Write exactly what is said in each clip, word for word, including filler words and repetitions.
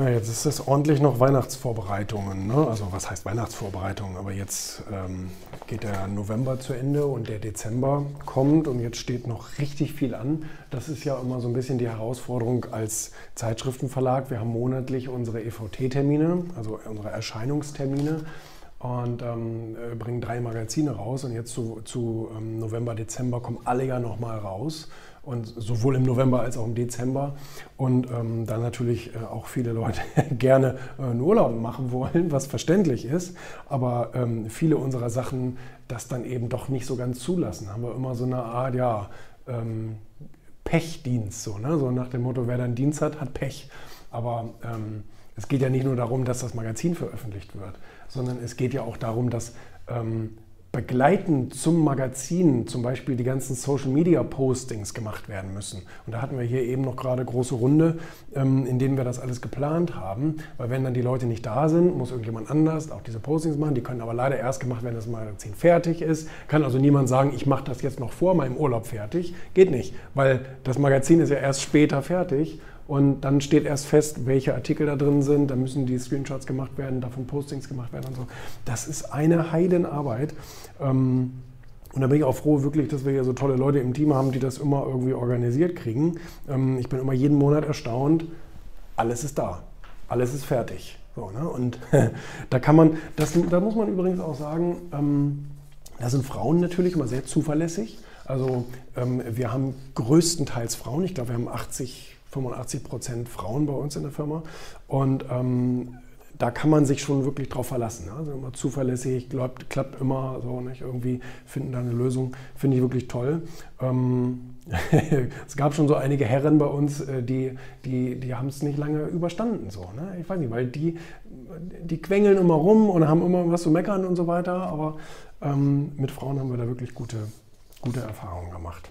Ja, jetzt ist es ordentlich noch Weihnachtsvorbereitungen, ne? Also was heißt Weihnachtsvorbereitungen? Aber jetzt ähm, geht der November zu Ende und der Dezember kommt und jetzt steht noch richtig viel an. Das ist ja immer so ein bisschen die Herausforderung als Zeitschriftenverlag. Wir haben monatlich unsere E V T-Termine, also unsere Erscheinungstermine und ähm, bringen drei Magazine raus und jetzt zu, zu ähm, November, Dezember kommen alle ja nochmal raus. Und sowohl im November als auch im Dezember und ähm, da natürlich äh, auch viele Leute gerne äh, einen Urlaub machen wollen, was verständlich ist, aber ähm, viele unserer Sachen das dann eben doch nicht so ganz zulassen. Da haben wir immer so eine Art, ja, ähm, Pechdienst, so, ne? So nach dem Motto, wer dann Dienst hat, hat Pech. Aber ähm, es geht ja nicht nur darum, dass das Magazin veröffentlicht wird, sondern es geht ja auch darum, dass ähm, begleitend zum Magazin zum Beispiel die ganzen Social-Media-Postings gemacht werden müssen. Und da hatten wir hier eben noch gerade große Runde, in denen wir das alles geplant haben, weil wenn dann die Leute nicht da sind, muss irgendjemand anders auch diese Postings machen. Die können aber leider erst gemacht werden, wenn das Magazin fertig ist. Kann also niemand sagen, ich mache das jetzt noch vor meinem Urlaub fertig. Geht nicht, weil das Magazin ist ja erst später fertig. Und dann steht erst fest, welche Artikel da drin sind, da müssen die Screenshots gemacht werden, davon Postings gemacht werden und so. Das ist eine Heidenarbeit. Und da bin ich auch froh, wirklich, dass wir hier so tolle Leute im Team haben, die das immer irgendwie organisiert kriegen. Ich bin immer jeden Monat erstaunt, alles ist da, alles ist fertig. So, ne? Und da kann man, das, da muss man übrigens auch sagen, da sind Frauen natürlich immer sehr zuverlässig. Also wir haben größtenteils Frauen, ich glaube, wir haben achtzig, fünfundachtzig Prozent Frauen bei uns in der Firma und ähm, da kann man sich schon wirklich drauf verlassen. Ne? Also immer zuverlässig, glaubt, klappt immer so, nicht? Irgendwie finden da eine Lösung, finde ich wirklich toll. Ähm, es gab schon so einige Herren bei uns, die, die, die haben es nicht lange überstanden. So, ne? Ich weiß nicht, weil die, die quengeln immer rum und haben immer was zu meckern und so weiter, aber ähm, mit Frauen haben wir da wirklich gute, gute Erfahrungen gemacht.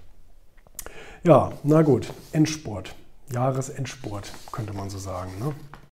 Ja, na gut, Endspurt. Jahresendspurt, könnte man so sagen. Ne?